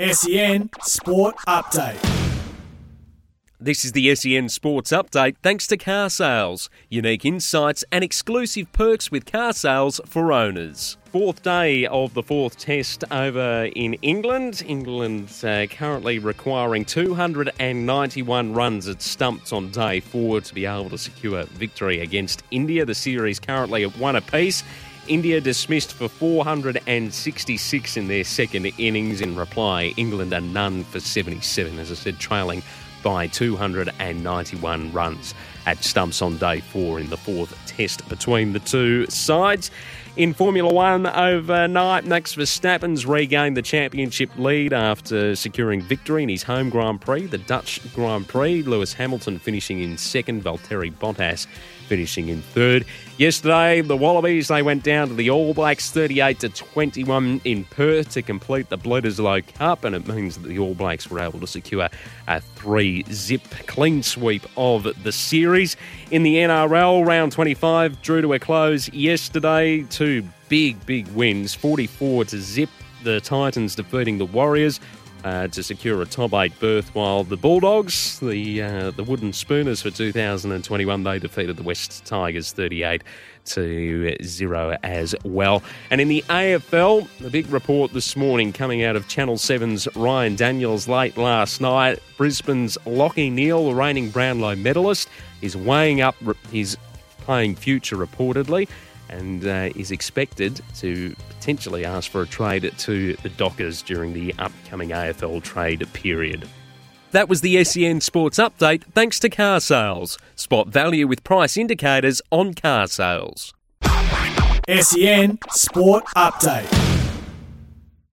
SEN Sport Update. This is the SEN Sports Update thanks to Car Sales. Unique insights and exclusive perks with Car Sales for owners. Fourth day of the fourth test over in England. England currently requiring 291 runs at stumps on day four to be able to secure victory against India. The series currently at one apiece. India dismissed for 466 in their second innings. In reply, England are none for 77, as I said, trailing by 291 runs at stumps on day four in the fourth test between the two sides. In Formula One overnight, Max Verstappen's regained the championship lead after securing victory in his home Grand Prix, the Dutch Grand Prix. Lewis Hamilton finishing in second, Valtteri Bottas finishing in third. Yesterday, the Wallabies, they went down to the All Blacks 38-21 in Perth to complete the Bledisloe Cup, and it means that the All Blacks were able to secure a 3-zip clean sweep of the series. In the NRL, round 25 drew to a close yesterday. Two big wins, 44-0. The Titans defeating the Warriors to secure a top eight berth, while the Bulldogs, the wooden spooners for 2021, they defeated the West Tigers 38-0 as well. And in the AFL, the big report this morning coming out of Channel 7's Ryan Daniels late last night. Brisbane's Lockie Neal, the reigning Brownlow medalist, is weighing up his playing future reportedly, and is expected to potentially ask for a trade to the Dockers during the upcoming AFL trade period. That was the SEN Sports Update thanks to Car Sales. Spot value with price indicators on Car Sales. SEN Sport Update.